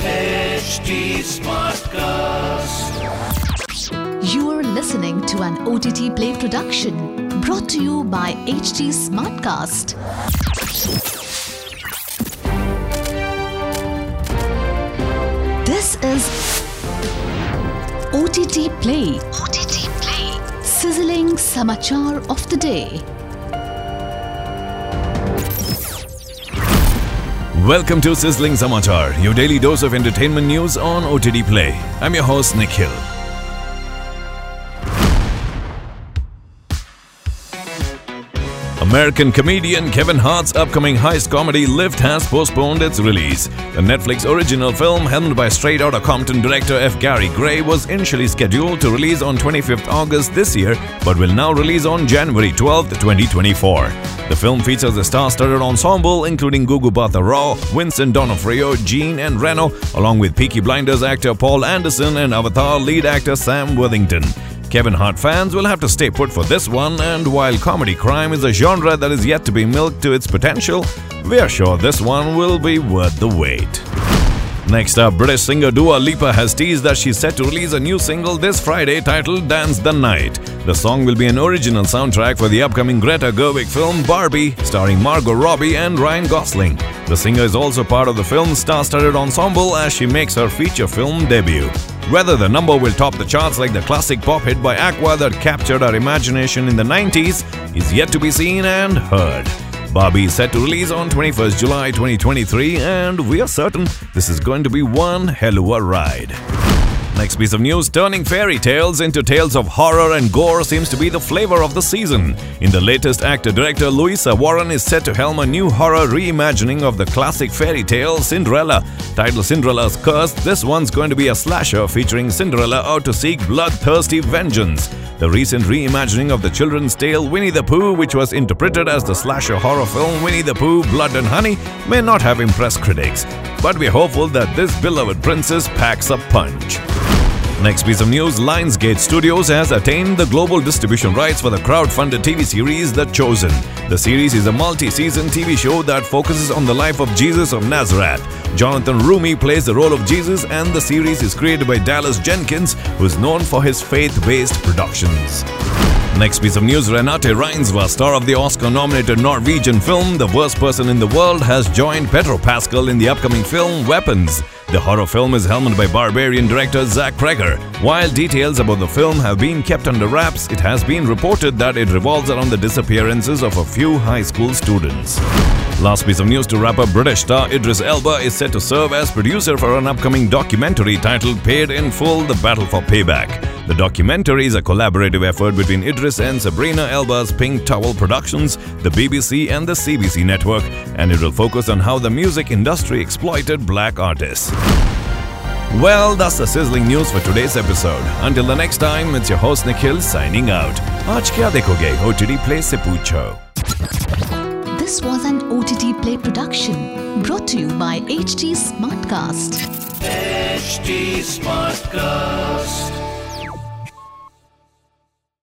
HT Smartcast. You are listening to an OTT Play production brought to you by HT Smartcast. This is OTT Play. OTT Play. Sizzling samachar of the day. Welcome to Sizzling Samachar, your daily dose of entertainment news on OTT Play. I'm your host, Nikhil. American comedian Kevin Hart's upcoming heist comedy Lift has postponed its release. The Netflix original film, helmed by Straight Outta Compton director F. Gary Gray, was initially scheduled to release on 25th August this year, but will now release on January 12, 2024. The film features a star-studded ensemble including Gugu Mbatha-Raw, Vincent D'Onofrio, Jean and Reno, along with Peaky Blinders actor Paul Anderson and Avatar lead actor Sam Worthington. Kevin Hart fans will have to stay put for this one, and while comedy crime is a genre that is yet to be milked to its potential, we are sure this one will be worth the wait. Next up, British singer Dua Lipa has teased that she's set to release a new single this Friday titled Dance the Night. The song will be an original soundtrack for the upcoming Greta Gerwig film Barbie, starring Margot Robbie and Ryan Gosling. The singer is also part of the film's star-studded ensemble as she makes her feature film debut. Whether the number will top the charts like the classic pop hit by Aqua that captured our imagination in the 90s is yet to be seen and heard. Barbie is set to release on 21st July 2023, and we are certain this is going to be one hell of a ride. Next piece of news, turning fairy tales into tales of horror and gore seems to be the flavor of the season. In the latest, actor-director Luisa Warren is set to helm a new horror reimagining of the classic fairy tale Cinderella. Titled Cinderella's Curse, this one's going to be a slasher featuring Cinderella out to seek bloodthirsty vengeance. The recent reimagining of the children's tale Winnie the Pooh, which was interpreted as the slasher horror film Winnie the Pooh: Blood and Honey, may not have impressed critics. But we're hopeful that this beloved princess packs a punch. Next piece of news, Lionsgate Studios has attained the global distribution rights for the crowd-funded TV series The Chosen. The series is a multi-season TV show that focuses on the life of Jesus of Nazareth. Jonathan Roumie plays the role of Jesus, and the series is created by Dallas Jenkins, who is known for his faith-based productions. Next piece of news, Renate Reinsve, star of the Oscar-nominated Norwegian film The Worst Person in the World, has joined Pedro Pascal in the upcoming film Weapons. The horror film is helmed by Barbarian director Zach Cregger. While details about the film have been kept under wraps, it has been reported that it revolves around the disappearances of a few high school students. Last piece of news to wrap up, British star Idris Elba is set to serve as producer for an upcoming documentary titled Paid in Full: The Battle for Payback. The documentary is a collaborative effort between Idris and Sabrina Elba's Pink Towel Productions, the BBC and the CBC network, and it will focus on how the music industry exploited black artists. Well, that's the sizzling news for today's episode. Until the next time, it's your host Nikhil signing out. Aaj kya dekhoge? OTT Play se poocho. This was an OTT Play production brought to you by HT Smartcast. HT Smartcast.